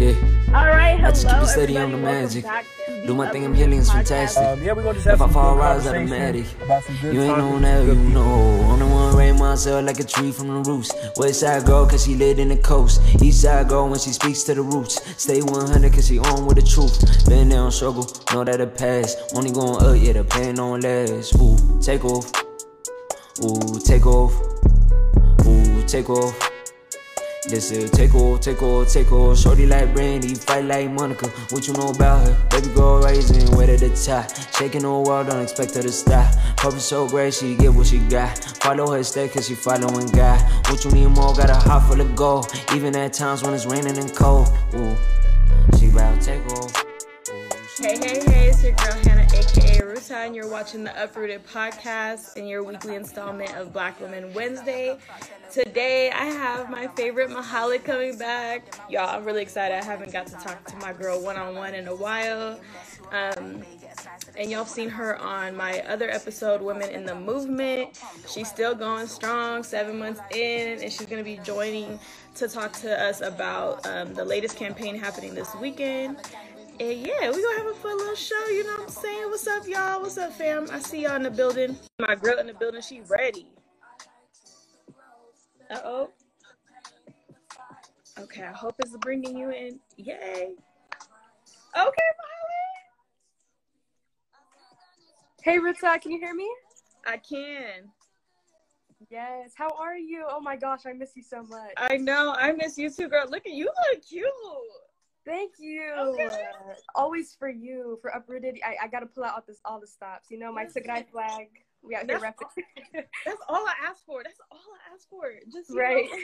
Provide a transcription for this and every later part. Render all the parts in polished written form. Yeah. All right, hello, I just keep it steady on the magic. Do my thing, I'm healing, it's fantastic. We're gonna just have if I fall, rise automatic. You ain't on that, you know. I'm the one rain myself like a tree from the roots. West side girl, cause she lived in the coast. East side girl, when she speaks to the roots. Stay 100, cause she on with the truth. Been there on struggle, know that it passed. Only going up, yeah, the plan don't last. Ooh, take off. Ooh, take off. Ooh, take off. This is take off, take off, take off. Shorty like Brandy, fight like Monica. What you know about her? Baby girl raising, way to the top. Shaking the world, don't expect her to stop. Puppy so great, she get what she got. Follow her step, cause she following God. What you need more, got a heart full of gold. Even at times when it's raining and cold. Ooh, she about take off. Hey, hey, hey, it's your girl Hannah, aka Ruta, and you're watching the Uprooted podcast and your weekly installment of Black Women Wednesday. Today, I have my favorite Mahlet coming back. Y'all, I'm really excited. I haven't got to talk to my girl one-on-one in a while. And y'all have seen her on my other episode, Women in the Movement. She's still going strong, 7 months in, and she's going to be joining to talk to us about the latest campaign happening this weekend. And yeah, we're going to have a fun little show, you know what I'm saying? What's up, y'all? What's up, fam? I see y'all in the building. My girl in the building, she ready. Uh-oh. Okay, I hope it's bringing you in. Yay. Okay, Mahlet. Hey, Ruta, can you hear me? I can. Yes, how are you? Oh, my gosh, I miss you so much. I know, I miss you too, girl. Look at you, look cute. Thank you. Okay. Always for you, for Uprooted. I got to pull out all the stops. You know, my Tigray flag. We out here repping. That's all I asked for. That's all I asked for. Just, right. Know,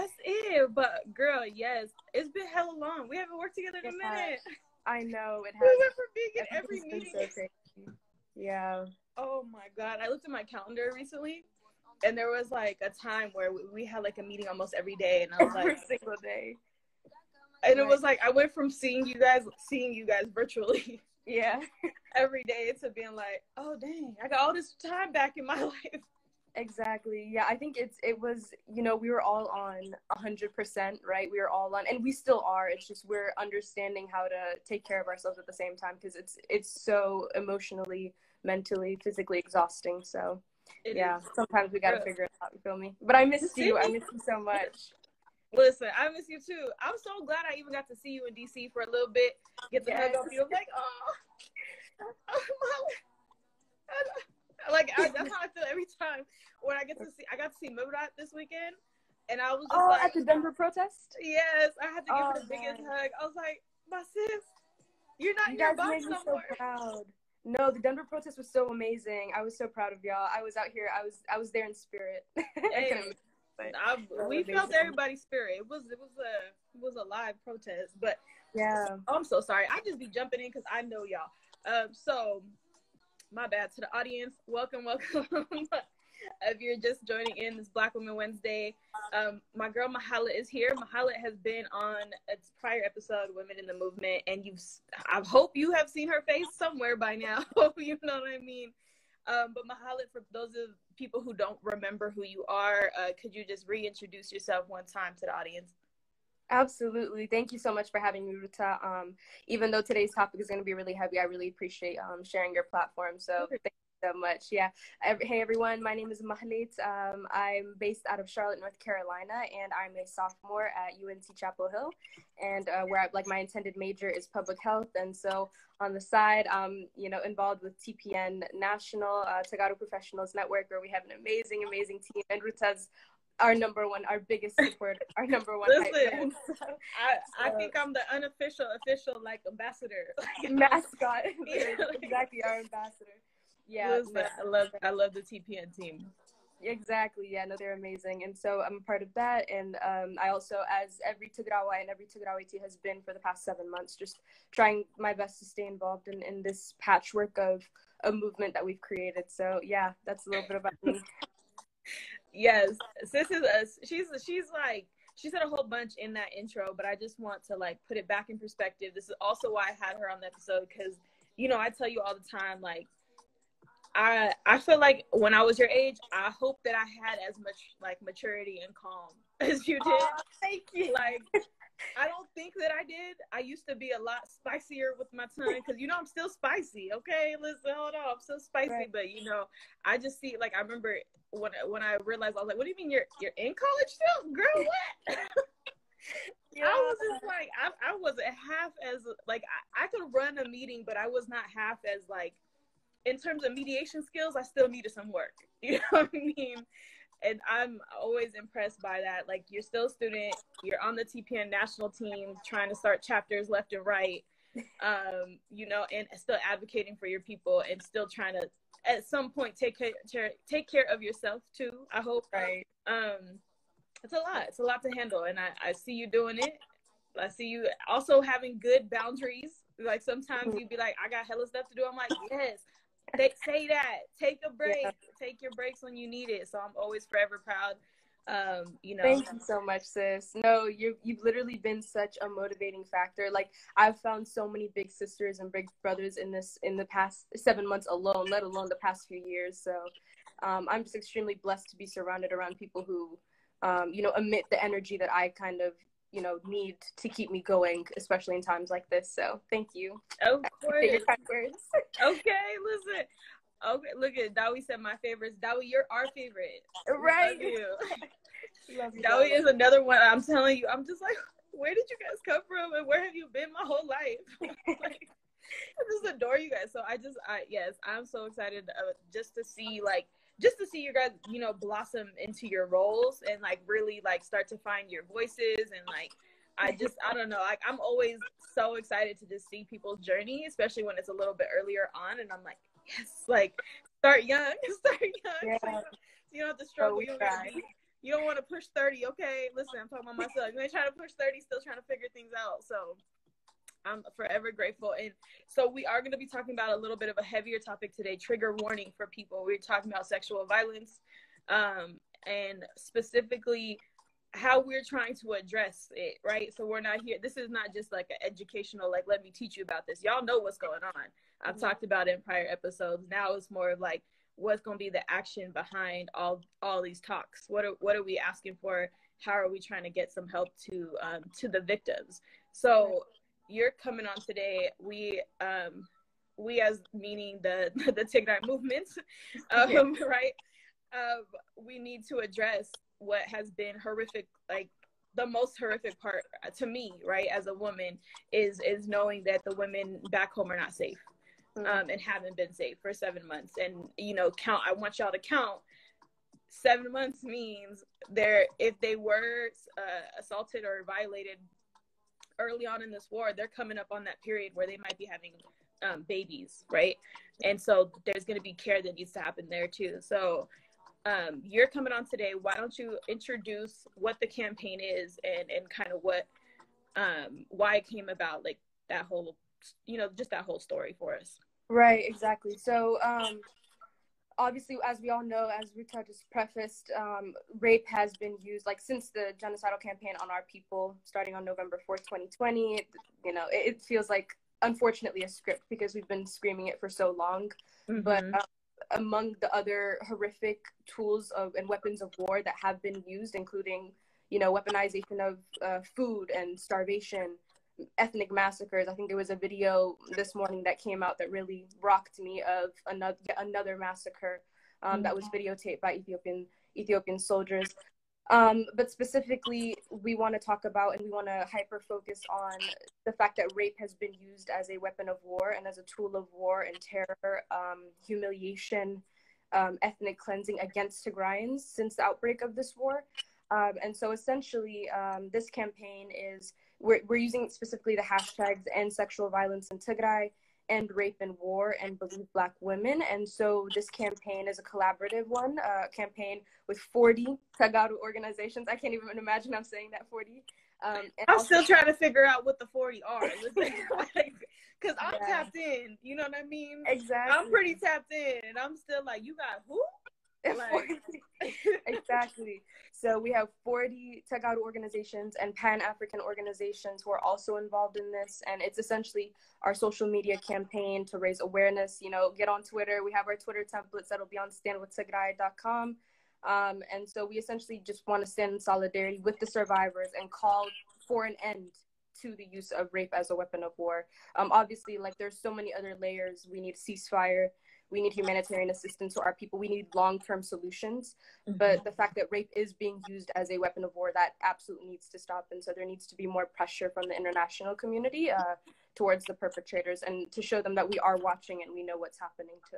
that's it. But, girl, yes. It's been hella long. We haven't worked together in a minute. I know. It has. We went from being in every meeting. So yeah. Oh, my God. I looked at my calendar recently, and there was, like, a time where we had, like, a meeting almost every day. And I was like, every single day. And it was like, I went from seeing you guys virtually every day to being like, oh, dang, I got all this time back in my life. Exactly. Yeah, I think it was, you know, we were all on 100%, right? We were all on, and we still are. It's just we're understanding how to take care of ourselves at the same time because it's so emotionally, mentally, physically exhausting. So, it is. Sometimes we got to figure it out, you feel me? But I miss you. I miss you so much. Listen, I miss you too. I'm so glad I even got to see you in DC for a little bit. Get the hug off you. I'm like, oh, like that's how I feel every time when I got to see Morat this weekend, and I was just like, at the Denver protest. Yes, I had to give her the biggest hug. I was like, my sis, you're not in your box no more. So proud. No, the Denver protest was so amazing. I was so proud of y'all. I was out here. I was there in spirit. Hey. We felt everybody's spirit. It was a live protest, but I'm so sorry. I just be jumping in because I know y'all. So my bad to the audience. Welcome. If you're just joining in, this Black Women Wednesday. My girl Mahlet is here. Mahlet has been on a prior episode, Women in the Movement, and I hope you have seen her face somewhere by now. You know what I mean. But Mahlet, for those of people who don't remember who you are, could you just reintroduce yourself one time to the audience? Absolutely. Thank you so much for having me, Ruta. Even though today's topic is going to be really heavy, I really appreciate sharing your platform. So thank you so much. Yeah. Hey, everyone. My name is Mahlet. I'm based out of Charlotte, North Carolina, and I'm a sophomore at UNC Chapel Hill, and my intended major is public health. And so on the side, involved with TPN National, Tagaru Professionals Network, where we have an amazing, amazing team. And Ruta's our biggest supporter, our number one. Listen, I think I'm the official, like, ambassador. Like, mascot. Exactly, our ambassador. Yeah. Listen, I love the TPN team. Exactly. Yeah, no, they're amazing. And so I'm a part of that. And I also, as every Tigrawa and every Tigrawiti has been for the past 7 months, just trying my best to stay involved in this patchwork of a movement that we've created. So yeah, that's a little bit about me. Yes, this is us. She's like, she said a whole bunch in that intro, but I just want to like put it back in perspective. This is also why I had her on the episode because, you know, I tell you all the time, like, I feel like when I was your age, I hope that I had as much like maturity and calm as you did. Thank you. Like I don't think that I did. I used to be a lot spicier with my tongue because, you know, I'm still spicy. Okay, listen, hold on. I'm still spicy. Right. But, you know, I just see, like, I remember when I realized, I was like, what do you mean you're in college still? Girl, what? Yeah. I was just like, I wasn't half as, like, I could run a meeting, but I was not half as, like, in terms of mediation skills, I still needed some work. You know what I mean? And I'm always impressed by that. Like, you're still a student. You're on the TPN national team trying to start chapters left and right, you know, and still advocating for your people and still trying to, at some point, take care of yourself, too, I hope. Right. It's a lot. It's a lot to handle. And I see you doing it. I see you also having good boundaries. Like, sometimes you'd be like, I got hella stuff to do. I'm like, yes. They say that. Take a break. Yeah. Take your breaks when you need it. So I'm always forever proud. You know. Thank you so much, sis. No, you've literally been such a motivating factor. Like, I've found so many big sisters and big brothers in the past 7 months alone, let alone the past few years. So I'm just extremely blessed to be surrounded around people who, you know, emit the energy that I kind of, you know, need to keep me going, especially in times like this. So thank you. Of course. Okay, listen. Okay, look at Dowie said my favorites. Dowie, you're our favorite. Right. Love you. Dowie is another one. I'm telling you, I'm just like, where did you guys come from and where have you been my whole life? Like, I just adore you guys. So yes, I'm so excited just to see you guys, you know, blossom into your roles and, like, really, like, start to find your voices. And, like, I don't know, like, I'm always so excited to just see people's journey, especially when it's a little bit earlier on. And I'm like, yes, like, start young. Yeah. You don't have to struggle. You don't want to push 30. Okay, listen, I'm talking about myself. You ain't trying to push 30, still trying to figure things out. So I'm forever grateful. And so we are going to be talking about a little bit of a heavier topic today, trigger warning for people. We're talking about sexual violence, and specifically how we're trying to address it, right? So we're not here. This is not just like an educational, like, let me teach you about this. Y'all know what's going on. I've talked about it in prior episodes. Now it's more of like, what's going to be the action behind all these talks? What are we asking for? How are we trying to get some help to the victims? So you're coming on today. We as meaning the Tigray movement, yeah. Right? We need to address what has been horrific, like the most horrific part to me, right, as a woman, is knowing that the women back home are not safe, and haven't been safe for 7 months. And, you know, I want y'all to count. 7 months means if they were assaulted or violated early on in this war, they're coming up on that period where they might be having babies, right? And so there's going to be care that needs to happen there too. So you're coming on today. Why don't you introduce what the campaign is and kind of what why it came about, like that whole, you know, just that whole story for us. Right, exactly. So obviously, as we all know, as Ruta just prefaced, rape has been used, like, since the genocidal campaign on our people, starting on November 4th, 2020, you know, it feels like, unfortunately, a script because we've been screaming it for so long. Mm-hmm. But among the other horrific tools and weapons of war that have been used, including, you know, weaponization of food and starvation, ethnic massacres. I think there was a video this morning that came out that really rocked me of another massacre that was videotaped by Ethiopian soldiers. But specifically, we want to talk about and we want to hyper-focus on the fact that rape has been used as a weapon of war and as a tool of war and terror, humiliation, ethnic cleansing against Tigrayans since the outbreak of this war. And so essentially, this campaign is we're using specifically the hashtags End Sexual Violence in Tigray, End Rape and War, and Believe Black Women. And so this campaign is a collaborative one, campaign with 40 Tagaru organizations. I can't even imagine I'm saying that 40. I'm still trying to figure out what the 40 are. Because I'm tapped in, you know what I mean? Exactly. I'm pretty tapped in, and I'm still like, you got who? Like. Exactly. So we have 40 Tagaru organizations and Pan-African organizations who are also involved in this, and it's essentially our social media campaign to raise awareness. You know, get on Twitter. We have our Twitter templates that'll be on standwithtigray.com, and so we essentially just want to stand in solidarity with the survivors and call for an end to the use of rape as a weapon of war. Obviously, like, there's so many other layers. We need ceasefire. We need humanitarian assistance for our people. We need long-term solutions. But the fact that rape is being used as a weapon of war, that absolutely needs to stop. And so there needs to be more pressure from the international community towards the perpetrators, and to show them that we are watching and we know what's happening to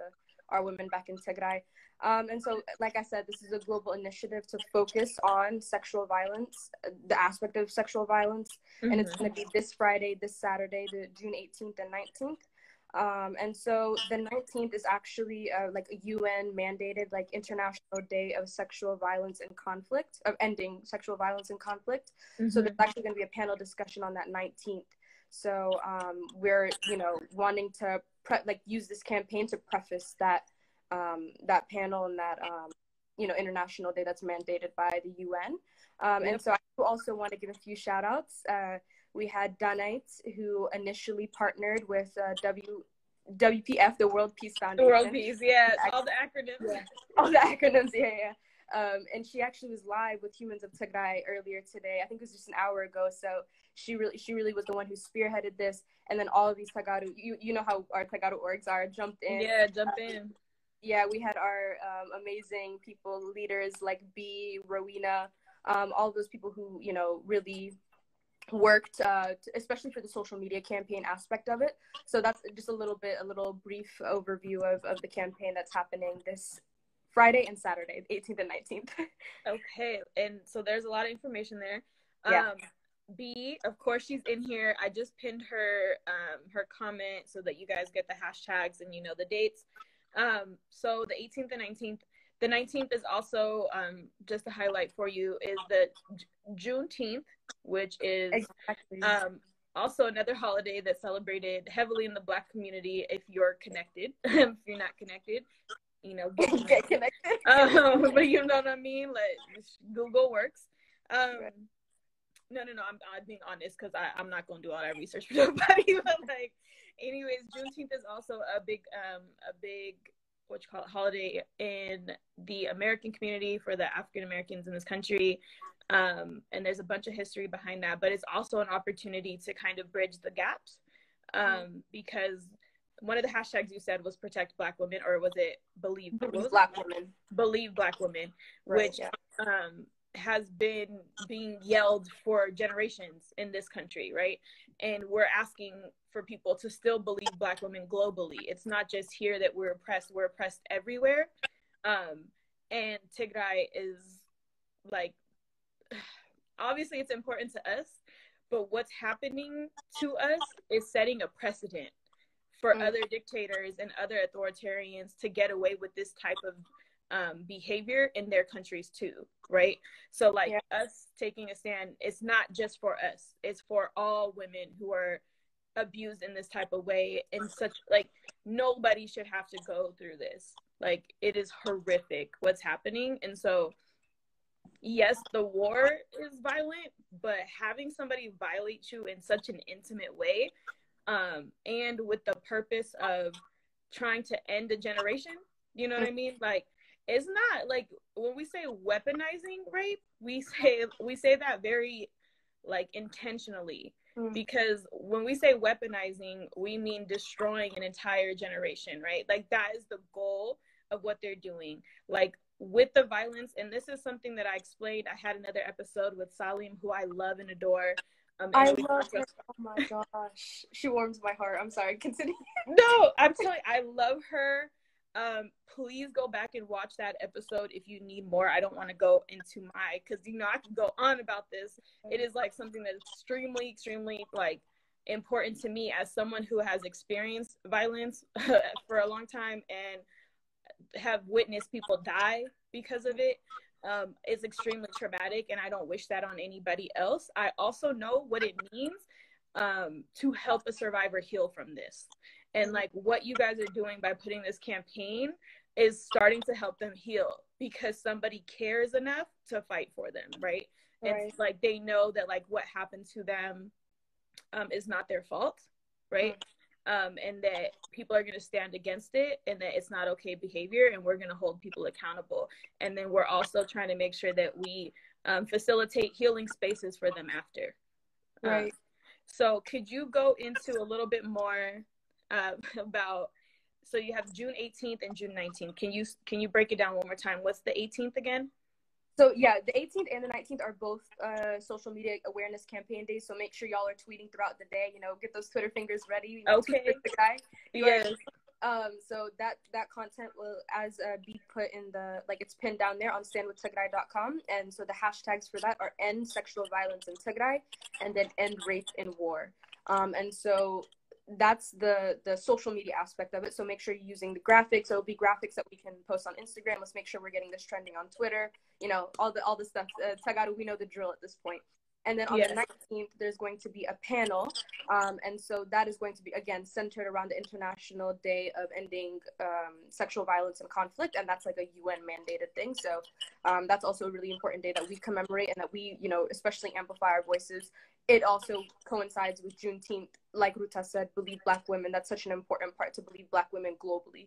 our women back in Tigray. And so, like I said, this is a global initiative to focus on sexual violence, the aspect of sexual violence. And it's going to be this Friday, this Saturday, the June 18th and 19th. And so the 19th is actually like a UN mandated, like, International Day of Sexual Violence and Conflict, of ending sexual violence and conflict. So there's actually going to be a panel discussion on that 19th. So we're, you know, wanting to use this campaign to preface that that panel and that you know, International Day that's mandated by the UN. And so I also want to give a few shout outs. We had Danait, who initially partnered with WPF, the World Peace Foundation. The World Peace, yes, all the acronyms. Yeah. All the acronyms, yeah. And she actually was live with Humans of Tigrai earlier today. I think it was just an hour ago. So she really was the one who spearheaded this. And then all of these Tagaru, you know how our Tagaru orgs are, jumped in. Yeah, jumped in. Yeah, we had our amazing people, leaders like B, Rowena, all those people who, you know, really worked, especially for the social media campaign aspect of it. So that's just a little brief overview of the campaign that's happening this Friday and Saturday, 18th and 19th. Okay, and so there's a lot of information there. B, of course, she's in here. I just pinned her her comment so that you guys get the hashtags and you know the dates. So the 18th and 19th. The 19th is also, just to highlight for you, is the Juneteenth, which is also another holiday that's celebrated heavily in the Black community. If you're connected, if you're not connected, you know, get connected. But you know what I mean? Like, Google works. No, I'm being honest, because I'm not going to do all that research for nobody. But, like, anyways, Juneteenth is also a big holiday in the American community for the African Americans in this country, and there's a bunch of history behind that, but it's also an opportunity to kind of bridge the gaps, because one of the hashtags you said was protect Black women, or was it believe Black women, right, which has been being yelled for generations in this country, right? And we're asking for people to still believe Black women globally. It's not just here that we're oppressed everywhere. And Tigray is, like, obviously it's important to us, but what's happening to us is setting a precedent for other dictators and other authoritarians to get away with this type of behavior in their countries too, right? So, like, us taking a stand, it's not just for us, it's for all women who are abused in this type of way, and such, like, nobody should have to go through this. Like, it is horrific what's happening. And so, yes, the war is violent, but having somebody violate you in such an intimate way, and with the purpose of trying to end a generation, you know what I mean? Like, it's not, like, when we say weaponizing rape, we say that very, like, intentionally, because when we say weaponizing, we mean destroying an entire generation, right? Like, that is the goal of what they're doing. Like, with the violence, and this is something that I explained, I had another episode with Salim, who I love and adore. I love her. Oh my gosh. She warms my heart. I'm sorry, continue. No, I'm telling you, I love her. Please go back and watch that episode if you need more. I don't want to go into my, because, you know, I can go on about this. It is, like, something that's extremely, extremely, like, important to me as someone who has experienced violence for a long time and have witnessed people die because of it. It's extremely traumatic, and I don't wish that on anybody else. I also know what it means to help a survivor heal from this. And, like, what you guys are doing by putting this campaign is starting to help them heal, because somebody cares enough to fight for them, right? It's like, they know that, like, what happened to them is not their fault, right? And that people are going to stand against it, and that it's not okay behavior, and we're going to hold people accountable. And then we're also trying to make sure that we facilitate healing spaces for them after, Right. So could you go into a little bit more about, so you have June 18th and June 19th. Can you break it down one more time? What's the 18th again? So yeah, the 18th and the 19th are both social media awareness campaign days. So make sure y'all are tweeting throughout the day. You know, get those Twitter fingers ready. You know, okay. The guy. Yes. So that content will, as be put in the, like, it's pinned down there on standwithtigrai.com. And so the hashtags for that are end sexual violence in Tigray and then end rape in war. And so that's the social media aspect of it. So make sure you're using the graphics. So it'll be graphics that we can post on Instagram. Let's make sure we're getting this trending on Twitter. You know, all the stuff. Tagaru, we know the drill at this point. And then on yes. the 19th, there's going to be a panel. And so that is going to be, again, centered around the International Day of Ending Sexual Violence and Conflict. And that's like a UN mandated thing. So that's also a really important day that we commemorate and that we, you know, especially amplify our voices. It also coincides with Juneteenth. Like Ruta said, believe Black women. That's such an important part, to believe Black women globally,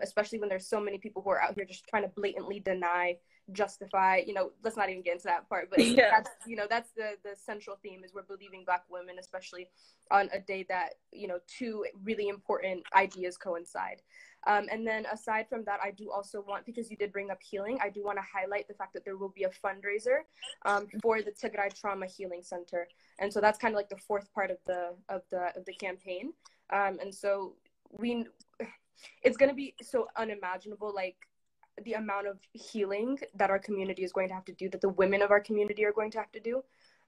especially when there's so many people who are out here just trying to blatantly deny, justify, you know, let's not even get into that part, but yeah. That's, you know, that's the central theme, is we're believing Black women, especially on a day that, you know, two really important ideas coincide. And then aside from that, I do also want, because you did bring up healing, I do want to highlight the fact that there will be a fundraiser for the Tigray Trauma Healing Center. And so that's kind of like the fourth part of the campaign. And so it's going to be so unimaginable, like the amount of healing that our community is going to have to do, that the women of our community are going to have to do.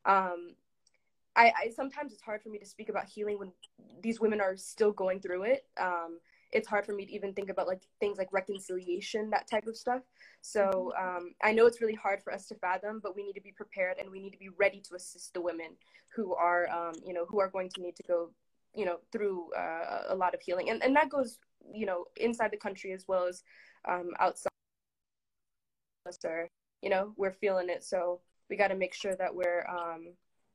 I sometimes it's hard for me to speak about healing when these women are still going through it. It's hard for me to even think about like things like reconciliation, that type of stuff. So I know it's really hard for us to fathom, but we need to be prepared and we need to be ready to assist the women who are, you know, who are going to need to go, you know, through a lot of healing. And that goes, you know, inside the country as well as outside. Or, you know, we're feeling it. So we got to make sure that we're,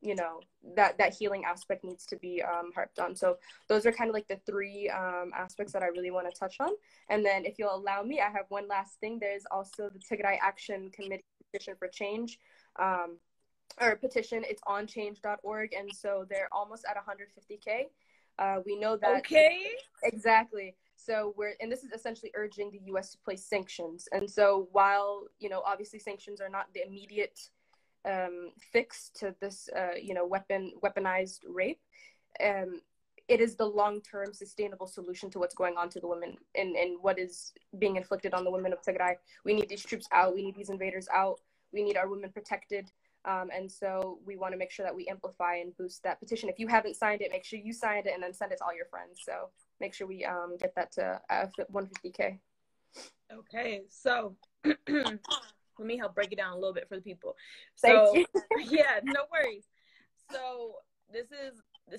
you know, that healing aspect needs to be harped on. So those are kind of like the three aspects that I really want to touch on. And then if you'll allow me, I have one last thing. There's also the Tigray Action Committee petition for change, or petition. It's on change.org. And so they're almost at 150K. We know that. Okay. Exactly. So and this is essentially urging the U.S. to place sanctions. And so while, you know, obviously sanctions are not the immediate fix to this, you know, weaponized rape, it is the long-term sustainable solution to what's going on to the women and what is being inflicted on the women of Tigray. We need these troops out. We need these invaders out. We need our women protected. And so we want to make sure that we amplify and boost that petition. If you haven't signed it, make sure you sign it and then send it to all your friends. So make sure we get that to 150K. Okay, so let me help break it down a little bit for the people. So yeah, no worries. So this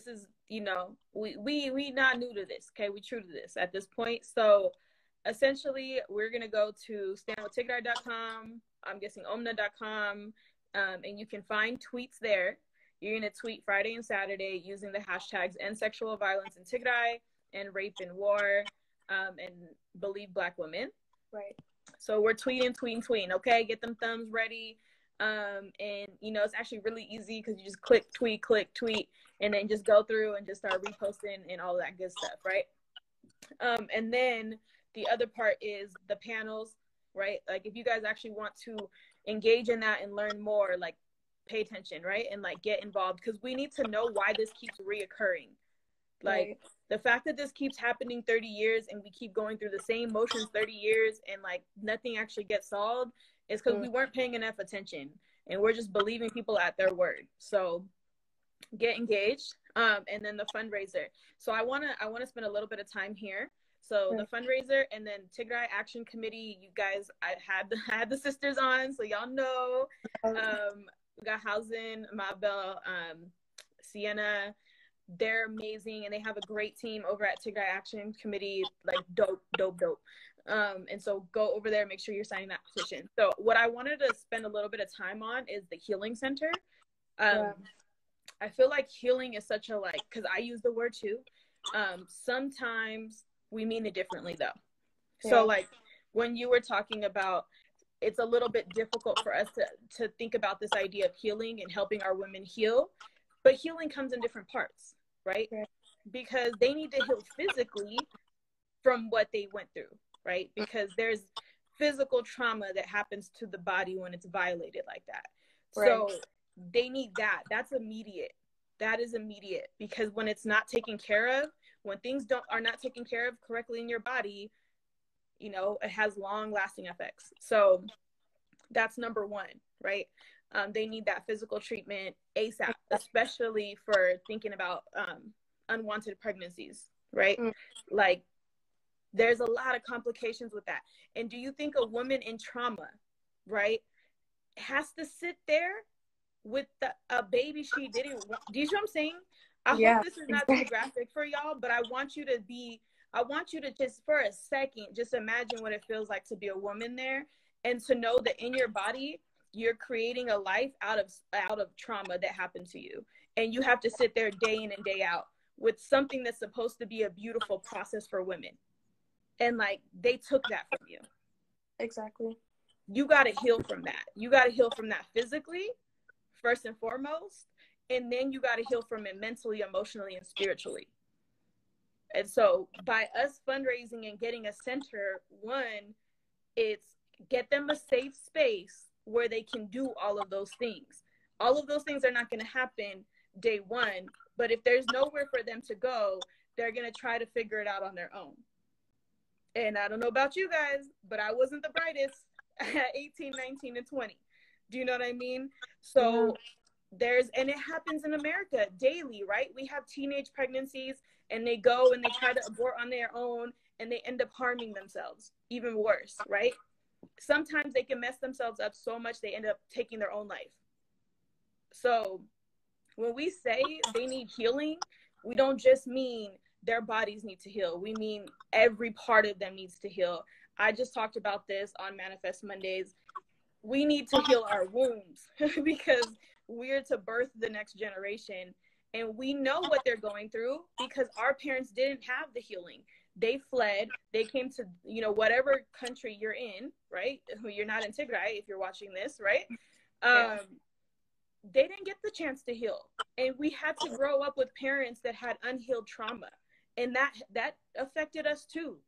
is, you know, we not new to this. Okay, we true to this at this point. So essentially, we're gonna go to standwithtigrai.com. I'm guessing omna.com. And you can find tweets there. You're going to tweet Friday and Saturday using the hashtags End Sexual Violence in Tigray and Rape in War and Believe Black Women. Right. So we're tweeting, okay? Get them thumbs ready. And, you know, it's actually really easy because you just click, tweet, and then just go through and just start reposting and all that good stuff, right? And then the other part is the panels, right? Like, if you guys actually want to engage in that and learn more, like, pay attention, right? And like, get involved, because we need to know why this keeps reoccurring. Like, right. The fact that this keeps happening 30 years and we keep going through the same motions 30 years and like nothing actually gets solved is because we weren't paying enough attention and we're just believing people at their word. So get engaged. And then the fundraiser. So I want to spend a little bit of time here. So the fundraiser and then Tigray Action Committee, you guys, I had the sisters on, so y'all know. We got Housen, Mabel, Sienna. They're amazing, and they have a great team over at Tigray Action Committee. Like, dope. And so go over there, make sure you're signing that petition. So what I wanted to spend a little bit of time on is the healing center. I feel like healing is such a, like, because I use the word too. Sometimes we mean it differently though. Yeah. So like when you were talking about, it's a little bit difficult for us to think about this idea of healing and helping our women heal But healing comes in different parts, right? Because they need to heal physically from what they went through, right? Because there's physical trauma that happens to the body when it's violated like that. Right. So they need that. That's immediate. That is immediate, because when it's not taken care of, when things are not taken care of correctly in your body, you know, it has long lasting effects. So that's number one, right? They need that physical treatment ASAP, especially for thinking about unwanted pregnancies, right? Mm-hmm. Like, there's a lot of complications with that. And do you think a woman in trauma, right, has to sit there with a baby she didn't want? Do you see what I'm saying? I hope this is not too graphic for y'all, but I want you to just for a second, just imagine what it feels like to be a woman there, and to know that in your body, you're creating a life out of trauma that happened to you. And you have to sit there day in and day out with something that's supposed to be a beautiful process for women. And like, they took that from you. Exactly. You got to heal from that. You got to heal from that physically, first and foremost, and then you got to heal from it mentally, emotionally, and spiritually. And so by us fundraising and getting a center, one, it's get them a safe space where they can do all of those things. All of those things are not going to happen day one, but if there's nowhere for them to go, they're going to try to figure it out on their own. And I don't know about you guys, but I wasn't the brightest at 18, 19, and 20. Do you know what I mean? So and it happens in America daily, right? We have teenage pregnancies, and they go and they try to abort on their own, and they end up harming themselves even worse, right? Sometimes they can mess themselves up so much they end up taking their own life. So when we say they need healing, we don't just mean their bodies need to heal. We mean every part of them needs to heal. I just talked about this on Manifest Mondays. We need to heal our wombs because we're to birth the next generation. And we know what they're going through because our parents didn't have the healing. They fled. They came to, you know, whatever country you're in, right? You're not in Tigray if you're watching this, right? They didn't get the chance to heal. And we had to grow up with parents that had unhealed trauma. And that affected us too,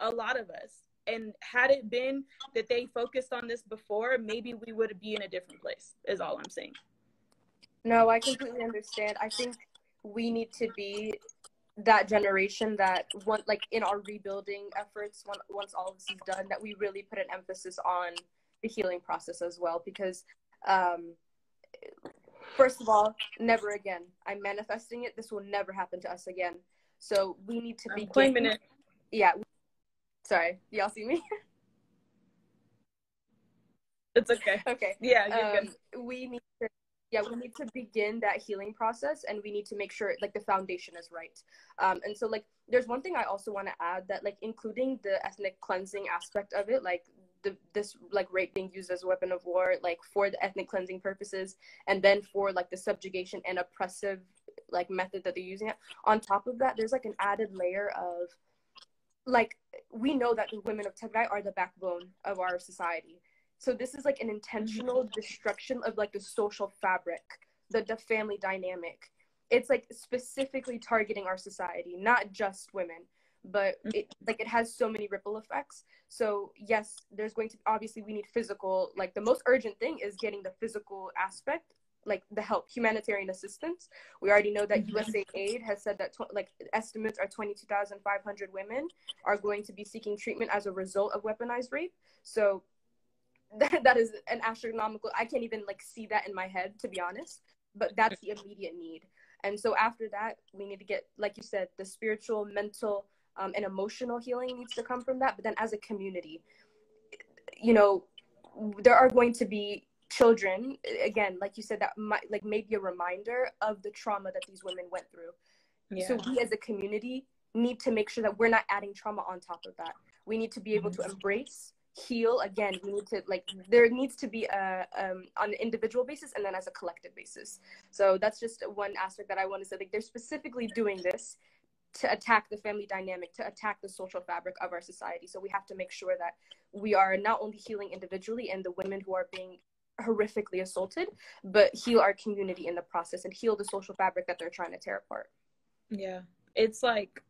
a lot of us. And had it been that they focused on this before, maybe we would be in a different place, is all I'm saying. No, I completely understand. I think we need to be that generation that, in our rebuilding efforts, once all of this is done, that we really put an emphasis on the healing process as well. Because, first of all, never again. I'm manifesting it. This will never happen to us again. So we need to be claiming it. Yeah. Sorry, y'all see me? It's okay. Okay. Yeah, you're good. We need to begin that healing process, and we need to make sure the foundation is right. And so there's one thing I also want to add that including the ethnic cleansing aspect of it, this rape being used as a weapon of war, for the ethnic cleansing purposes, and then for the subjugation and oppressive method that they're using it. On top of that, there's an added layer of we know that the women of Tigray are the backbone of our society. So this is an intentional destruction of the social fabric, the family dynamic. It's specifically targeting our society, not just women, but it has so many ripple effects. So yes, there's going to obviously we need physical, the most urgent thing is getting the physical aspect, the help, humanitarian assistance. We already know that USAID has said that estimates are 22,500 women are going to be seeking treatment as a result of weaponized rape. So that is an astronomical, I can't even see that in my head, to be honest, but that's the immediate need. And so after that, we need to get, you said, the spiritual, mental, and emotional healing needs to come from that. But then as a community, there are going to be children, again, you said, that might, maybe a reminder of the trauma that these women went through. Yeah. So we as a community need to make sure that we're not adding trauma on top of that. We need to be able to embrace, heal. Again, we need to, there needs to be on an individual basis and then as a collective basis. So that's just one aspect that I want to say. They're specifically doing this to attack the family dynamic, to attack the social fabric of our society. So we have to make sure that we are not only healing individually and the women who are being horrifically assaulted, but heal our community in the process and heal the social fabric that they're trying to tear apart. Yeah, it's like,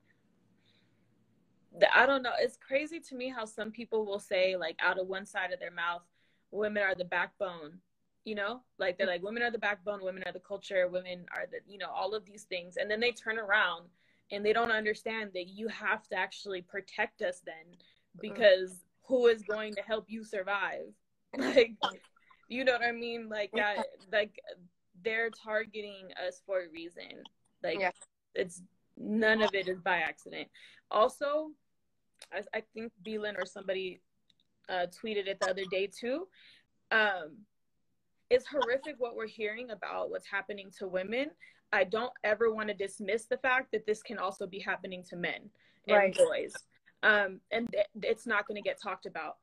I don't know, it's crazy to me how some people will say, like, out of one side of their mouth, women are the backbone, you know, like they're like, women are the backbone, women are the culture, women are the, you know, all of these things, and then they turn around and they don't understand that you have to actually protect us then, because who is going to help you survive? Like, you know what I mean? Like that, like they're targeting us for a reason. Like yeah. It's none of it is by accident. Also, I think Belen or somebody tweeted it the other day too. It's horrific what we're hearing about what's happening to women. I don't ever want to dismiss the fact that this can also be happening to men and right. boys. And it's not going to get talked about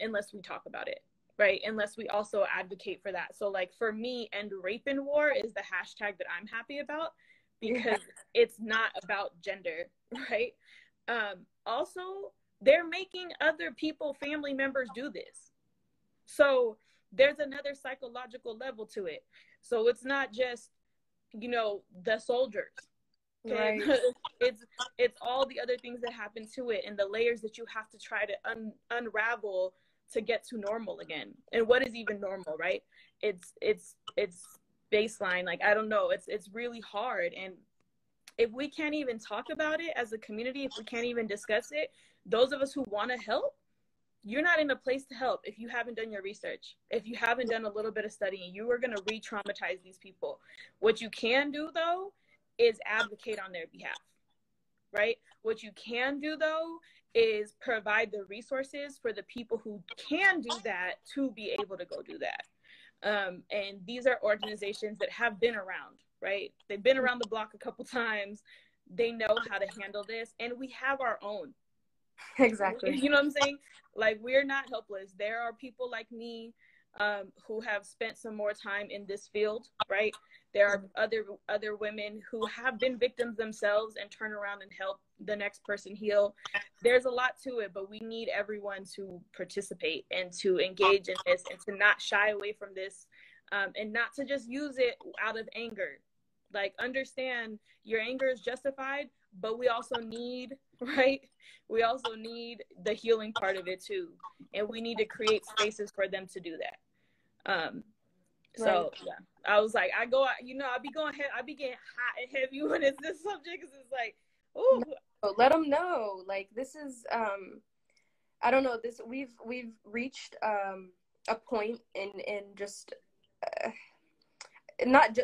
unless we talk about it, right? Unless we also advocate for that. So like for me, end rape and war is the hashtag that I'm happy about, because yeah. it's not about gender, right? Also, they're making other people, family members do this. So there's another psychological level to it. So it's not just, you know, the soldiers. Okay. Right. It's all the other things that happen to it and the layers that you have to try to unravel to get to normal again. And what is even normal, right? It's baseline. Like, I don't know, it's really hard. And if we can't even talk about it as a community, if we can't even discuss it, those of us who want to help, you're not in a place to help if you haven't done your research, if you haven't done a little bit of studying. You are going to re-traumatize these people. What you can do, though, is advocate on their behalf, right? What you can do, though, is provide the resources for the people who can do that to be able to go do that. And these are organizations that have been around, right? They've been around the block a couple times. They know how to handle this. And we have our own. Exactly. You know what I'm saying? Like, we're not helpless. There are people like me who have spent some more time in this field, right? There are other women who have been victims themselves and turn around and help the next person heal. There's a lot to it, but we need everyone to participate and to engage in this and to not shy away from this and not to just use it out of anger. Like, understand your anger is justified, but we also need, right? We also need the healing part of it too. And we need to create spaces for them to do that. So yeah, I was like, I go out, you know, I be getting hot and heavy when it's this subject, because it's like, ooh. No, let them know. Like, this is, I don't know, this, we've reached a point in just, not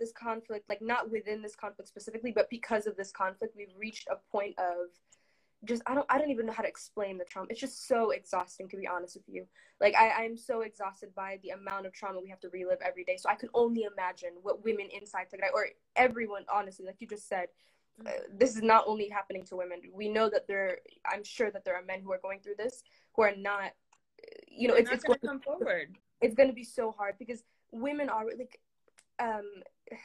this conflict, like not within this conflict specifically, but because of this conflict, we've reached a point of just, I don't even know how to explain the trauma. It's just so exhausting, to be honest with you. Like, I'm so exhausted by the amount of trauma we have to relive every day. So I can only imagine what women inside Tigray, or everyone, honestly, like you just said, this is not only happening to women. We know that I'm sure that there are men who are going through this, who are not, you know, it's going to come forward. It's going to be so hard, because women are like,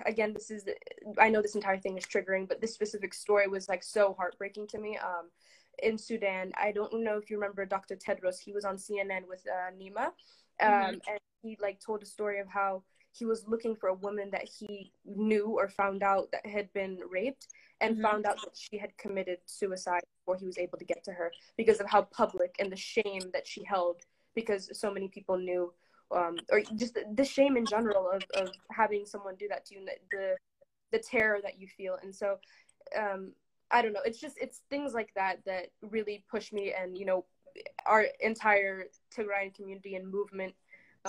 again, this is, I know this entire thing is triggering, but this specific story was like so heartbreaking to me. In Sudan, I don't know if you remember Dr. Tedros, he was on CNN with Nima, and he like told a story of how he was looking for a woman that he knew or found out that had been raped, and found out that she had committed suicide before he was able to get to her, because of how public and the shame that she held, because so many people knew. Or just the shame in general of having someone do that to you, and the terror that you feel. And so, I don't know, it's just, it's things like that really push me, and, you know, our entire Tigrayan community and movement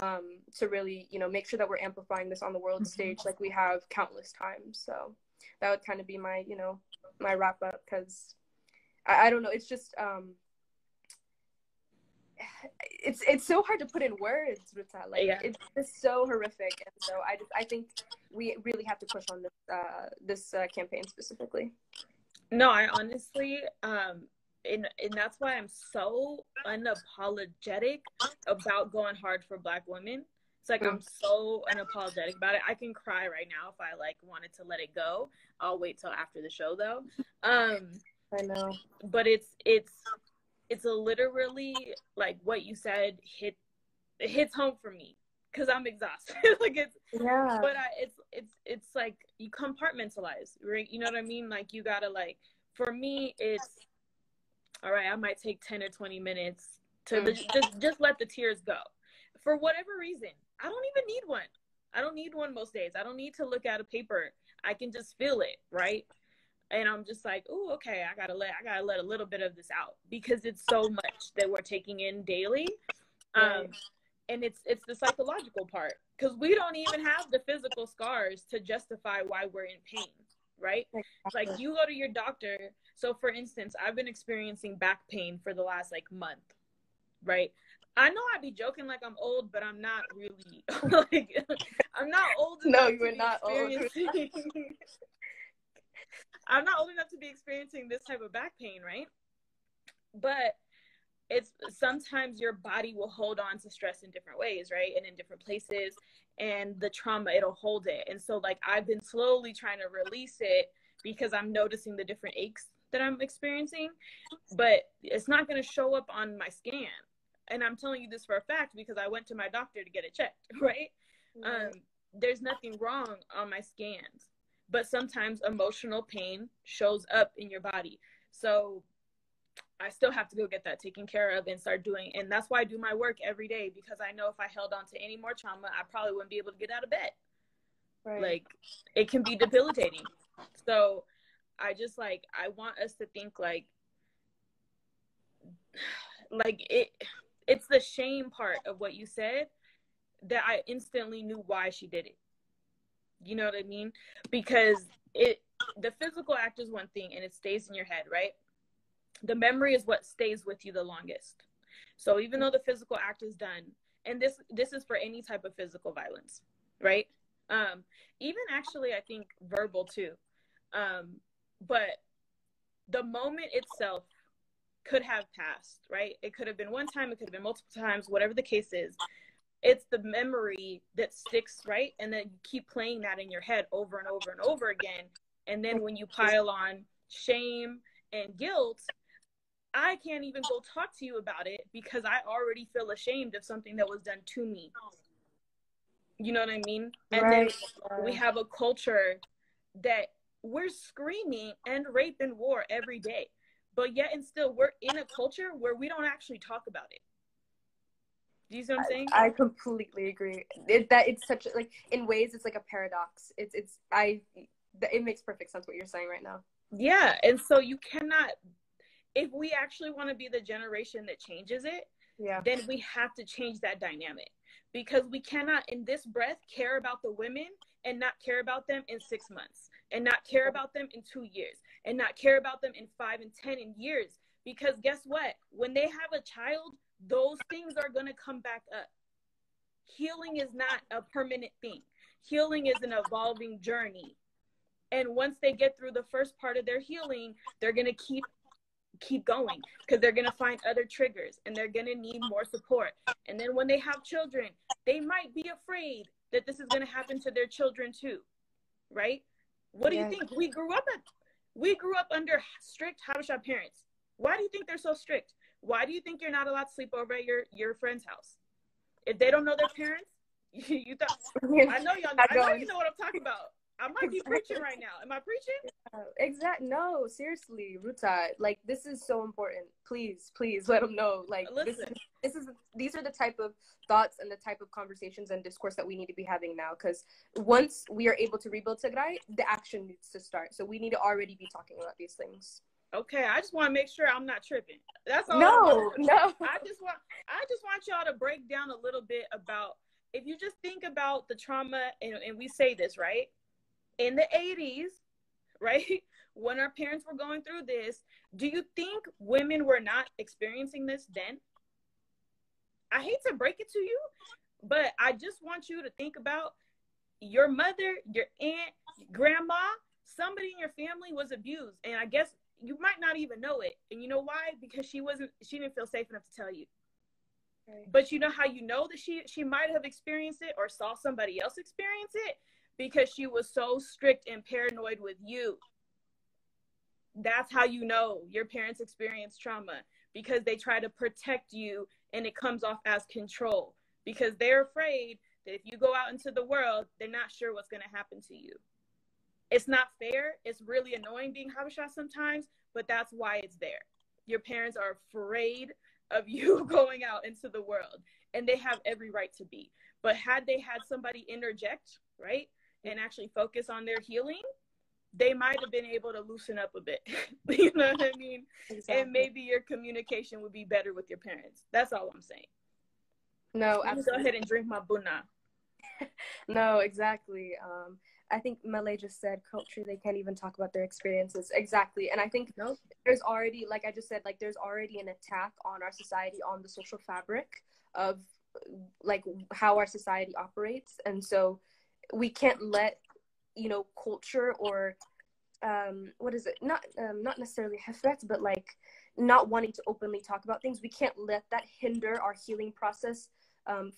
to really, you know, make sure that we're amplifying this on the world stage, like we have countless times. So that would kind of be my, you know, my wrap up, because I don't know, it's just, it's so hard to put in words, Ruta. Like, yeah. It's just so horrific, and so I think we really have to push on this this campaign specifically. No, I honestly, and that's why I'm so unapologetic about going hard for Black women. It's like, I'm so unapologetic about it. I can cry right now if I like wanted to let it go. I'll wait till after the show though. I know, but it's literally like what you said hits home for me. because I'm exhausted. Like it's, yeah. But it's like you compartmentalize, right? You know what I mean? Like you gotta like, for me, it's all right. I might take 10 or 20 minutes to just let the tears go, for whatever reason. I don't even need one. I don't need one most days. I don't need to look at a paper. I can just feel it, right? And I'm just like, oh, okay. I gotta let a little bit of this out, because it's so much that we're taking in daily. And it's the psychological part, because we don't even have the physical scars to justify why we're in pain, right? Exactly. Like you go to your doctor. So for instance, I've been experiencing back pain for the last like month, right? I know I'd be joking like I'm old, but I'm not really. Like, I'm not old enough. No, you are not old. I'm not old enough to be experiencing this type of back pain, right? But it's sometimes your body will hold on to stress in different ways, right? And in different places, and the trauma, it'll hold it. And so like I've been slowly trying to release it, because I'm noticing the different aches that I'm experiencing, but it's not going to show up on my scan. And I'm telling you this for a fact, because I went to my doctor to get it checked, right? There's nothing wrong on my scans, but sometimes emotional pain shows up in your body. So I still have to go get that taken care of and start doing. And that's why I do my work every day, because I know if I held on to any more trauma, I probably wouldn't be able to get out of bed. Right. Like it can be debilitating. So I just like, I want us to think like it's the shame part of what you said that I instantly knew why she did it. You know what I mean? Because the physical act is one thing and it stays in your head, right? The memory is what stays with you the longest. So even though the physical act is done, and this is for any type of physical violence, right? Even actually, I think verbal too. But the moment itself could have passed, right? It could have been one time, it could have been multiple times, whatever the case is. It's the memory that sticks, right? And then you keep playing that in your head over and over and over again. And then when you pile on shame and guilt, I can't even go talk to you about it, because I already feel ashamed of something that was done to me. You know what I mean? And right. Then we have a culture that we're screaming and rape and war every day, but yet and still we're in a culture where we don't actually talk about it. Do you see what I'm saying? I completely agree. It's such like, in ways it's like a paradox. It makes perfect sense what you're saying right now. Yeah. And so you cannot, if we actually want to be the generation that changes it, yeah, then we have to change that dynamic, because we cannot in this breath care about the women and not care about them in 6 months, and not care about them in 2 years, and not care about them in 5 and 10 years. Because guess what? When they have a child, those things are going to come back up. Healing is not a permanent thing. Healing is an evolving journey. And once they get through the first part of their healing, they're going to keep going, because they're going to find other triggers, and they're going to need more support. And then when they have children, they might be afraid that this is going to happen to their children too, right? What do you think? We grew up under strict Habesha parents. Why do you think they're so strict? Why do you think you're not allowed to sleep over at your friend's house? If they don't know their parents, you thought, I know you know what I'm talking about. I might be preaching right now. Am I preaching? Yeah, exactly. No, seriously, Ruta. Like, this is so important. Please let them know. Like, these are the type of thoughts and the type of conversations and discourse that we need to be having now. Because once we are able to rebuild Tigray, the action needs to start. So we need to already be talking about these things. Okay, I just want to make sure I'm not tripping. That's all. No. I just want y'all to break down a little bit about, if you just think about the trauma, and we say this, right? In the 80s, right, when our parents were going through this, do you think women were not experiencing this then? I hate to break it to you, but I just want you to think about your mother, your aunt, grandma, somebody in your family was abused. And I guess you might not even know it. And you know why? Because she didn't feel safe enough to tell you. Right. But you know how you know that she might have experienced it or saw somebody else experience it? Because she was so strict and paranoid with you. That's how you know your parents experience trauma, because they try to protect you and it comes off as control, because they're afraid that if you go out into the world, they're not sure what's going to happen to you. It's not fair. It's really annoying being Habesha sometimes, but that's why it's there. Your parents are afraid of you going out into the world, and they have every right to be. But had they had somebody interject, right, and actually focus on their healing, they might have been able to loosen up a bit. You know what I mean? Exactly. And maybe your communication would be better with your parents. That's all I'm saying. No, I'm go ahead and drink my buna. No, exactly. I think Malay just said culture, they can't even talk about their experiences. Exactly. And I think there's already, like I just said, like there's already an attack on our society, on the social fabric of like how our society operates. And so we can't let, you know, culture or what is it? Not necessarily hefret, but like not wanting to openly talk about things. We can't let that hinder our healing process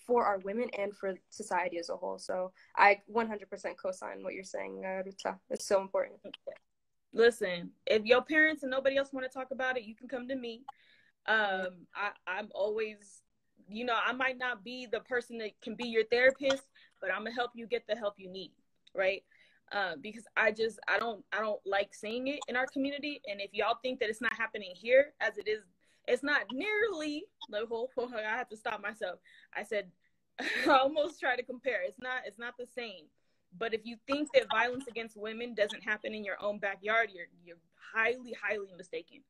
for our women and for society as a whole. So I 100% co-sign what you're saying, Ruta. It's so important. Listen, if your parents and nobody else want to talk about it, you can come to me. I'm always, you know, I might not be the person that can be your therapist, but I'm gonna help you get the help you need, right? Because I don't like seeing it in our community. And if y'all think that it's not happening here as it is, it's not nearly the whole, I have to stop myself. I said, I almost try to compare. It's not the same. But if you think that violence against women doesn't happen in your own backyard, you're highly, highly mistaken.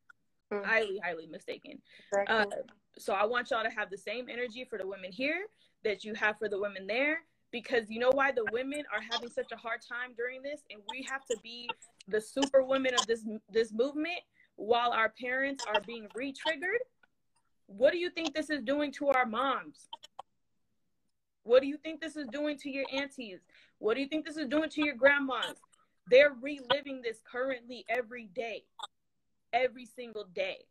Mm-hmm. Highly, highly mistaken. Exactly. So I want y'all to have the same energy for the women here that you have for the women there. Because you know why the women are having such a hard time during this, and we have to be the super women of this movement while our parents are being re-triggered. What do you think this is doing to our moms? What do you think this is doing to your aunties? What do you think this is doing to your grandmas? They're reliving this currently every day, every single day.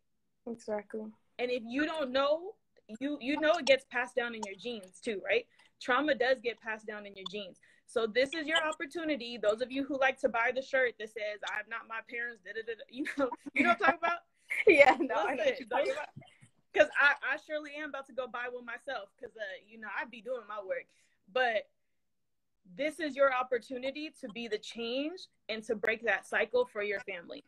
Exactly. And if you don't know, you know it gets passed down in your genes too, right? Trauma does get passed down in your genes. So this is your opportunity. Those of you who like to buy the shirt that says, I'm not my parents, da-da-da-da, you know what I'm talking about? Yeah, no, I know what you're talking about. Because I surely am about to go buy one myself because, you know, I'd be doing my work. But this is your opportunity to be the change and to break that cycle for your family.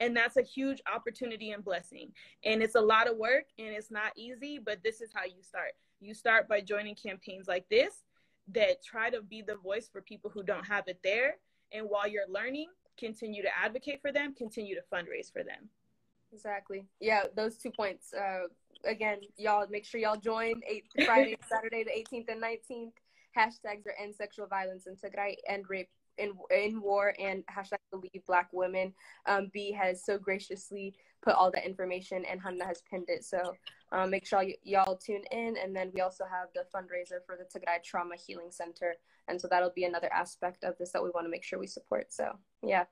And that's a huge opportunity and blessing. And it's a lot of work and it's not easy, but this is how you start. You start by joining campaigns like this that try to be the voice for people who don't have it there. And while you're learning, continue to advocate for them, continue to fundraise for them. Exactly. Yeah, those 2 points. Again, y'all make sure y'all join Friday, Saturday, the 18th and 19th. Hashtags are end sexual violence in Tigray, end rape in war, and hashtag believe Black women. B has so graciously put all that information, and Hannah has pinned it. So make sure y'all tune in. And then we also have the fundraiser for the Tigray Trauma Healing Center. And so that'll be another aspect of this that we want to make sure we support. So, yeah.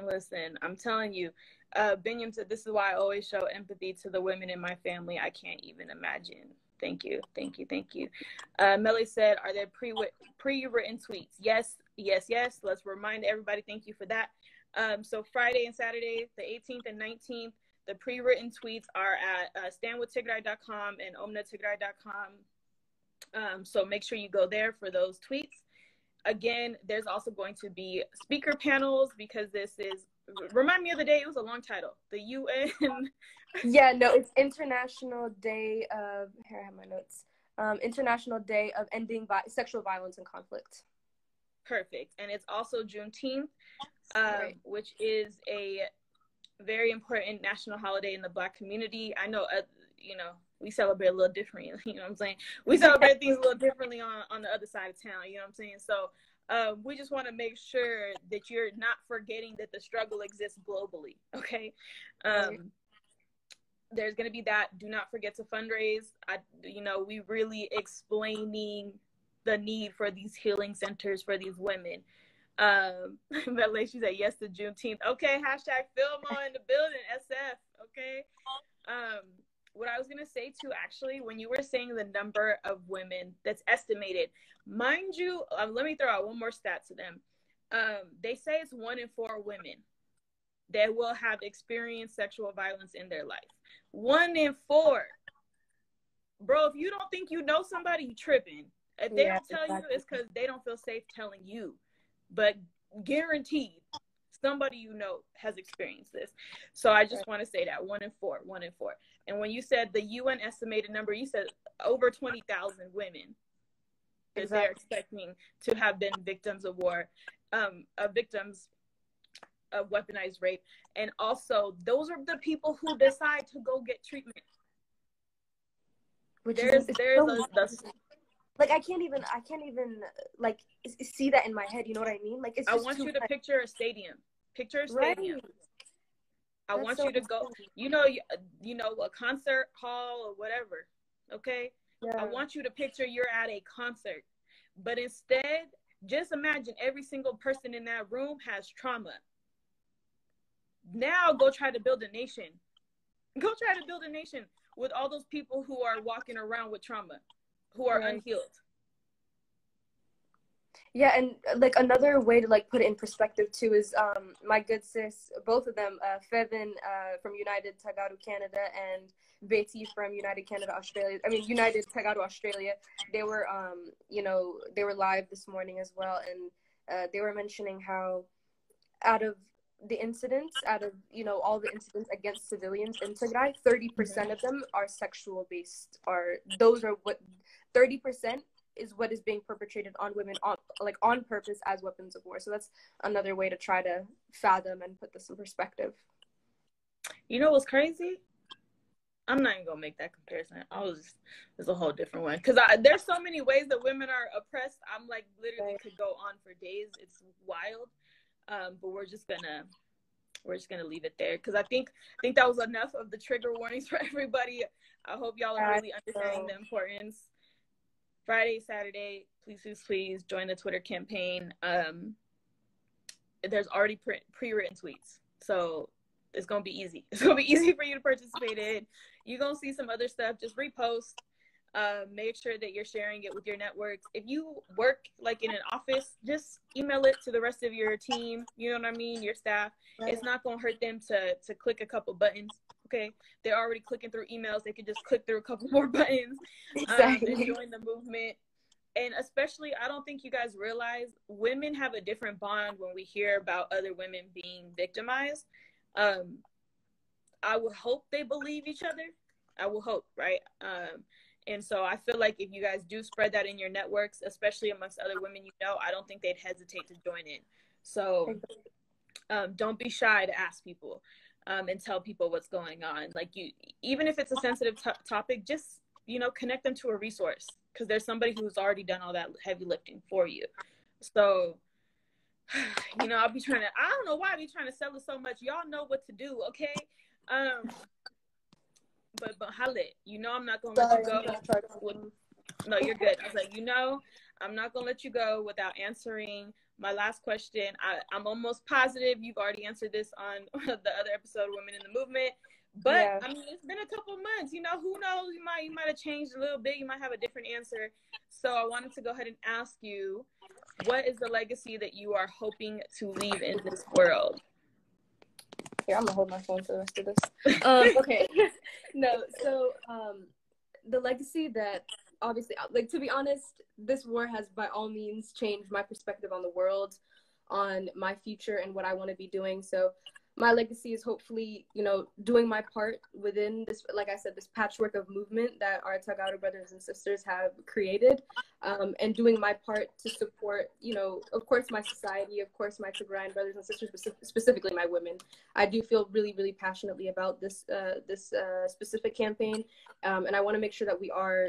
Listen, I'm telling you, Binyam said, this is why I always show empathy to the women in my family. I can't even imagine. Thank you. Thank you. Thank you. Melly said, are there pre-written tweets? Yes, yes, yes. Let's remind everybody. Thank you for that. So Friday and Saturday, the 18th and 19th, the pre-written tweets are at standwithtigray.com and omnatigray.com. So make sure you go there for those tweets. Again, there's also going to be speaker panels because this is, remind me of the day, it was a long title. The UN. Yeah, no, it's International Day of, here I have my notes. International Day of Ending Sexual Violence and Conflict. Perfect. And it's also Juneteenth, right, which is a very important national holiday in the Black community. I know, you know, we celebrate a little differently, you know what I'm saying? We celebrate things a little differently on the other side of town, you know what I'm saying? So we just want to make sure that you're not forgetting that the struggle exists globally, okay? There's going to be that. Do not forget to fundraise. You know, we really explaining the need for these healing centers for these women. Melly, she said yes to Juneteenth. Okay, hashtag Filmo in the building, SF, okay? What I was going to say, too, actually, when you were saying the number of women that's estimated, mind you, let me throw out one more stat to them. They say it's 1 in 4 women that will have experienced sexual violence in their life. 1 in 4. Bro, if you don't think you know somebody, you tripping. If they don't tell you, it's because they don't feel safe telling you. But guaranteed, somebody you know has experienced this. So I just want to say that one in four. And when you said the UN estimated number, you said over 20,000 women that they're expecting to have been victims of war, victims of weaponized rape. And also, those are the people who decide to go get treatment. Which I can't even see that in my head. You know what I mean? Like, it's just I want you to picture a stadium. Picture a stadium. Right. I want you to go. You know, a concert hall or whatever. Okay. Yeah. I want you to picture you're at a concert, but instead, just imagine every single person in that room has trauma. Now, go try to build a nation. Go try to build a nation with all those people who are walking around with trauma, who are unhealed. Yeah, and like another way to like put it in perspective too is my good sis, both of them, Fevin from United Tagaru Canada and Betty from United Canada Australia. I mean United Tagaru Australia. They were they were live this morning as well, and they were mentioning how all the incidents against civilians in Tigray, 30% of them are sexual based. 30% is what is being perpetrated on women on purpose as weapons of war. So that's another way to try to fathom and put this in perspective. You know what's crazy? I'm not even gonna make that comparison. There's a whole different one because there's so many ways that women are oppressed. I'm like literally could go on for days. It's wild. But we're just gonna leave it there because I think that was enough of the trigger warnings for everybody. I hope y'all are really understanding the importance. Friday, Saturday, please join the Twitter campaign. There's already pre-written tweets, so it's gonna be easy. It's gonna be easy for you to participate in. You're gonna see some other stuff. Just repost. Make sure that you're sharing it with your networks. If you work like in an office, just email it to the rest of your team. You know what I mean? Your staff. Right. It's not going to hurt them to click a couple buttons. Okay. They're already clicking through emails. They could just click through a couple more buttons. Exactly. And join the movement. And especially, I don't think you guys realize women have a different bond when we hear about other women being victimized. I would hope they believe each other. I will hope, right? And so I feel like if you guys do spread that in your networks, especially amongst other women you know, I don't think they'd hesitate to join in. So don't be shy to ask people and tell people what's going on. Like even if it's a sensitive topic, just, connect them to a resource because there's somebody who's already done all that heavy lifting for you. So, I don't know why I be trying to sell it so much. Y'all know what to do, okay? But Mahlet, I'm not going to let you go. No, you're good. I was like, I'm not going to let you go without answering my last question. I'm almost positive you've already answered this on the other episode, Women in the Movement. But, it's been a couple months. Who knows? You might have changed a little bit. You might have a different answer. So I wanted to go ahead and ask you, what is the legacy that you are hoping to leave in this world? Here, I'm gonna hold my phone for the rest of this. Okay. No, so the legacy that obviously, to be honest, this war has by all means changed my perspective on the world, on my future and what I want to be doing. So my legacy is hopefully, doing my part within this, like I said, this patchwork of movement that our Tagaru brothers and sisters have created, and doing my part to support, of course, my society, of course, my Tigrayan brothers and sisters, specifically my women. I do feel really, really passionately about this specific campaign, and I want to make sure that we are,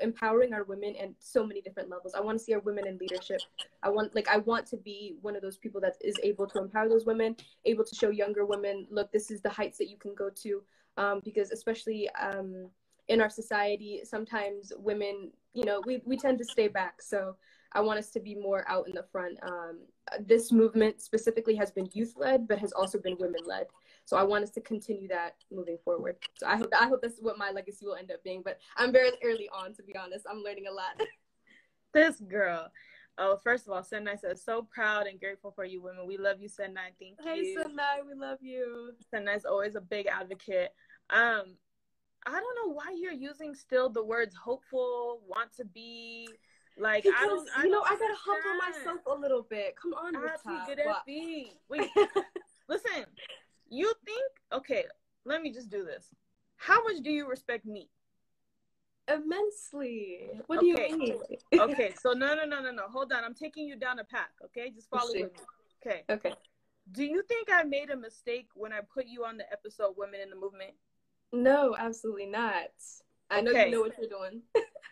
empowering our women at so many different levels. I want to see our women in leadership. I want to be one of those people that is able to empower those women, able to show younger women, look, this is the heights that you can go to, because especially in our society, sometimes women, we tend to stay back. So I want us to be more out in the front. This movement specifically has been youth-led, but has also been women-led. So I want us to continue that moving forward. So I hope that's what my legacy will end up being. But I'm very early on, to be honest. I'm learning a lot. This girl. Oh, first of all, Senai says, so proud and grateful for you women. We love you, Senai. Thank you. Hey, Senai, we love you. Senai's always a big advocate. I don't know why you're using still the words hopeful, want to be. Like, because, I gotta humble myself a little bit. Come on, Ruta. Wait, listen. You think? Okay, let me just do this. How much do you respect me? Immensely. What do you mean? Okay, so no. Hold on. I'm taking you down a path. Okay, just follow with me. Okay. Okay. Do you think I made a mistake when I put you on the episode Women in the Movement? No, absolutely not. I know you know what you're doing.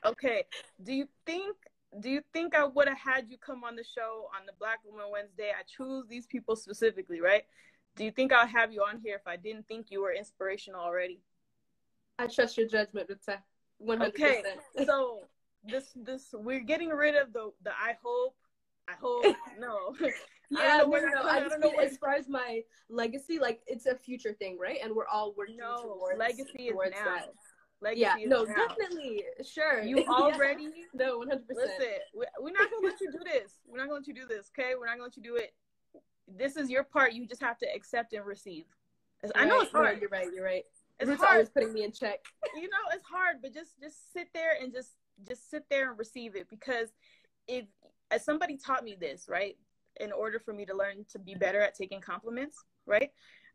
Okay. Do you think I would have had you come on the show on the Black Woman Wednesday? I choose these people specifically, right? Do you think I'll have you on here if I didn't think you were inspirational already? I trust your judgment, Ruta. 100%. Okay. So this we're getting rid of the I hope. No. Yeah, no. I just know as far as my legacy, like, it's a future thing, right? And we're all working towards legacy towards is now. That. Legacy yeah, no, now. Definitely, sure. You already no 100%. Listen, we're not gonna let you do this. We're not gonna let you do this, okay? We're not gonna let you do it. This is your part. You just have to accept and receive. I know it's hard. You're right. It's hard. Always putting me in check. You know, it's hard, but just sit there and just sit there and receive it, because if as somebody taught me this, right? In order for me to learn to be better at taking compliments, right?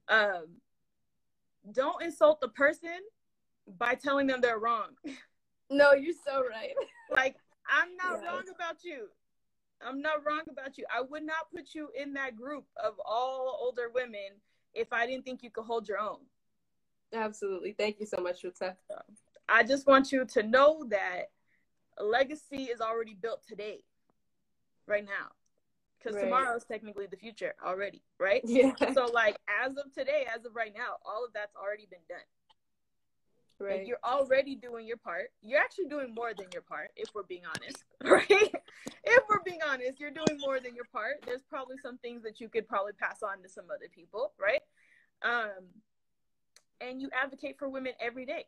Don't insult the person by telling them they're wrong. No, you're so right. Like, I'm not wrong about you. I'm not wrong about you. I would not put you in that group of all older women if I didn't think you could hold your own. Absolutely. Thank you so much, Ruta. I just want you to know that a legacy is already built today, right now. Because tomorrow is technically the future already, right? Yeah. So, like, as of today, as of right now, all of that's already been done. Right. Like, you're already doing your part. You're actually doing more than your part, if we're being honest, right? If we're being honest, you're doing more than your part. There's probably some things that you could probably pass on to some other people, right? And you advocate for women every day,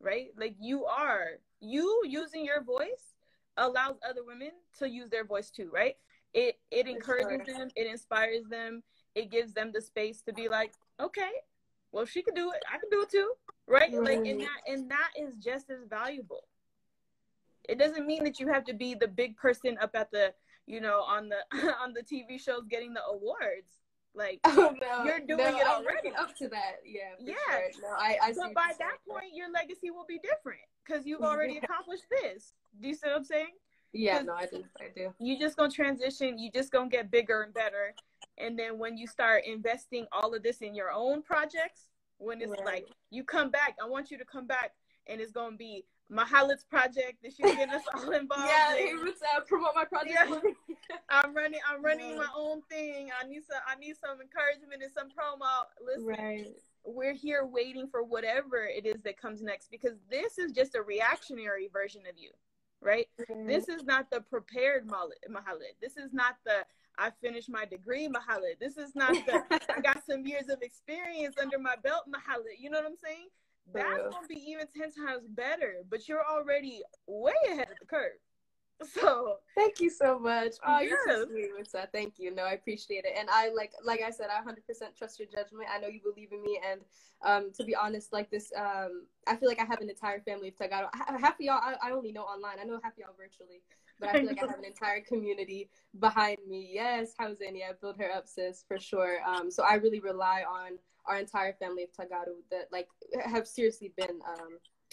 right? Like, you using your voice allows other women to use their voice too, right? It encourages them, it inspires them, it gives them the space to be like, okay, well, she can do it, I can do it too, right? Like, and that is just as valuable. It doesn't mean that you have to be the big person up at the, you know, on the TV shows getting the awards. Like, you're doing it already. Up to that, yeah. Sure. No, I but by that point, your legacy will be different because you've already accomplished this. Do you see what I'm saying? Yeah, no, I do. You just gonna transition. You just gonna get bigger and better, and then when you start investing all of this in your own projects, when it's like you come back, I want you to come back, and it's gonna be Mahlet's project that she's getting us all involved. Yeah, in. Promote my project. Yeah. I'm running my own thing. I need some encouragement and some promo. Listen, we're here waiting for whatever it is that comes next, because this is just a reactionary version of you. Right? Mm-hmm. This is not the prepared Mahlet. This is not the I finished my degree Mahlet. This is not the I got some years of experience under my belt Mahlet. You know what I'm saying? That's going to be even 10 times better, but you're already way ahead of the curve. So thank you so much. Oh, you're so sweet, Ruta. Thank you. No, I appreciate it. And I like I said, I 100% trust your judgment. I know you believe in me. And to be honest, like this, I feel like I have an entire family of Tagaru. Half of y'all, I only know online. I know half of y'all virtually, but I feel like I have an entire community behind me. Yes, Hausania, I build her up, sis, for sure. So I really rely on our entire family of Tagaru that like have seriously been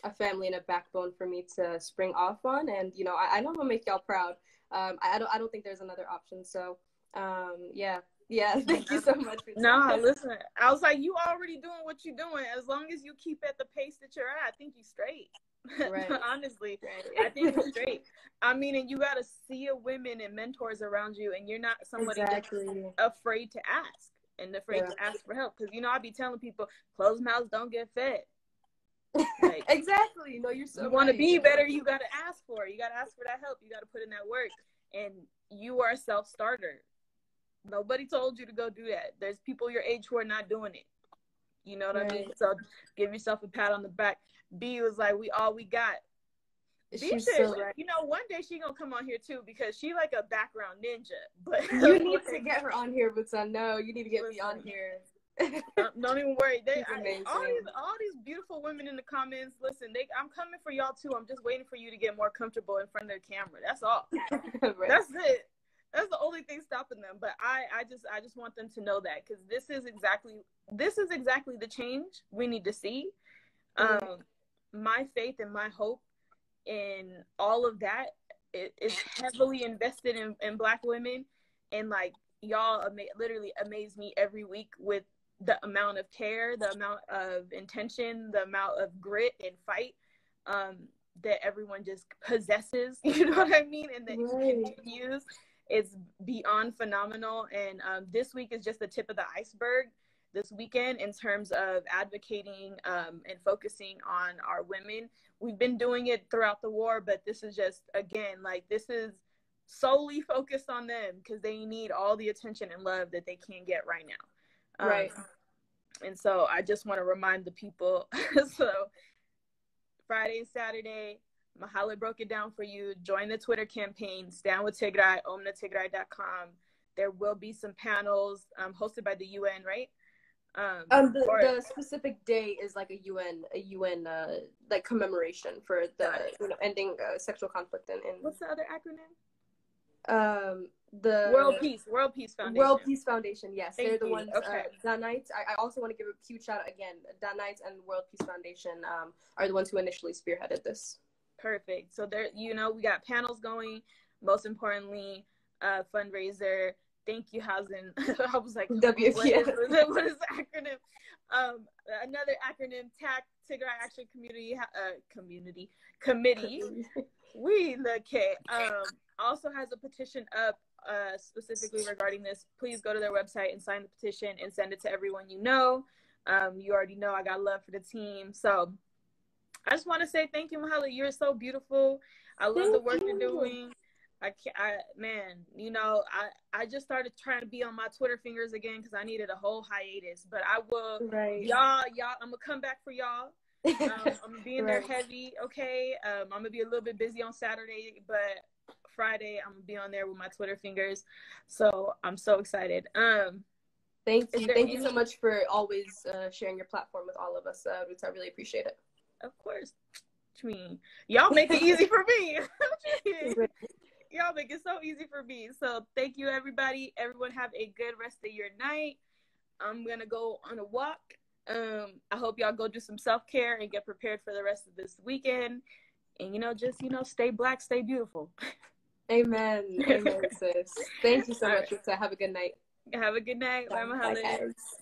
a family and a backbone for me to spring off on, and you know I know I'm gonna make y'all proud. I don't think there's another option. So thank you so much. No, listen, I was like, you already doing what you're doing. As long as you keep at the pace that you're at, I think you're straight. Right. Honestly, I think you're straight. I mean, and you gotta see women and mentors around you, and you're not somebody that's afraid to ask and afraid to ask for help. Because you know I'll be telling people, closed mouths don't get fed. Like, exactly. No, you're so. You want to be better. You gotta ask for it. You gotta ask for that help. You gotta put in that work. And you are a self-starter. Nobody told you to go do that. There's people your age who are not doing it. You know what I mean? So give yourself a pat on the back. B was like, we all we got. She's so right. You know, one day she gonna come on here too, because she like a background ninja. But you need to get her on here, Ruta. No, you need to get me on here. Don't even worry. All these beautiful women in the comments. Listen, I'm coming for y'all too. I'm just waiting for you to get more comfortable in front of the camera. That's all. Right. That's it. That's the only thing stopping them. But I just want them to know that, because this is exactly the change we need to see. My faith and my hope in all of that is heavily invested in Black women, and like y'all literally amaze me every week with the amount of care, the amount of intention, the amount of grit and fight that everyone just possesses. You know what I mean? And that continues. It's beyond phenomenal. And this week is just the tip of the iceberg. This weekend, in terms of advocating and focusing on our women, we've been doing it throughout the war, but this is just, again, like, this is solely focused on them, because they need all the attention and love that they can't get right now. Right. And so I just want to remind the people. So Friday and Saturday, Mahlet broke it down for you. Join the Twitter campaign, Stand With Tigray, omnatigray.com. There will be some panels hosted by the UN, right? The specific day is like a UN like commemoration for the ending sexual conflict in what's the other acronym? The World Peace Foundation. World Peace Foundation, yes. Thank they're the you. Ones okay. Danait. I also want to give a huge shout out again. Danait and World Peace Foundation are the ones who initially spearheaded this. Perfect. So there, we got panels going, most importantly, fundraiser. Thank you, Housing. I was like, WPF. What is the acronym? Another acronym, TAC, Tigray Action Committee. We look at. Also has a petition up specifically regarding this. Please go to their website and sign the petition and send it to everyone you know. You already know I got love for the team. So I just want to say thank you, Mahlet. You're so beautiful. I love the work you're doing. I just started trying to be on my Twitter fingers again because I needed a whole hiatus. But I will, y'all, I'm gonna come back for y'all. I'm gonna be in there heavy, okay? I'm gonna be a little bit busy on Saturday, but Friday I'm gonna be on there with my Twitter fingers. So I'm so excited. Thank you so much for always sharing your platform with all of us, Ruta. I really appreciate it. Of course. What you mean? Y'all make it easy for me. Y'all make it so easy for me. So thank you, everybody. Everyone have a good rest of your night. I'm going to go on a walk. I hope y'all go do some self-care and get prepared for the rest of this weekend. And, stay Black, stay beautiful. Amen. Amen, sis. Thank you so much, Ruta. Have a good night. Have a good night. Bye, Mahlet.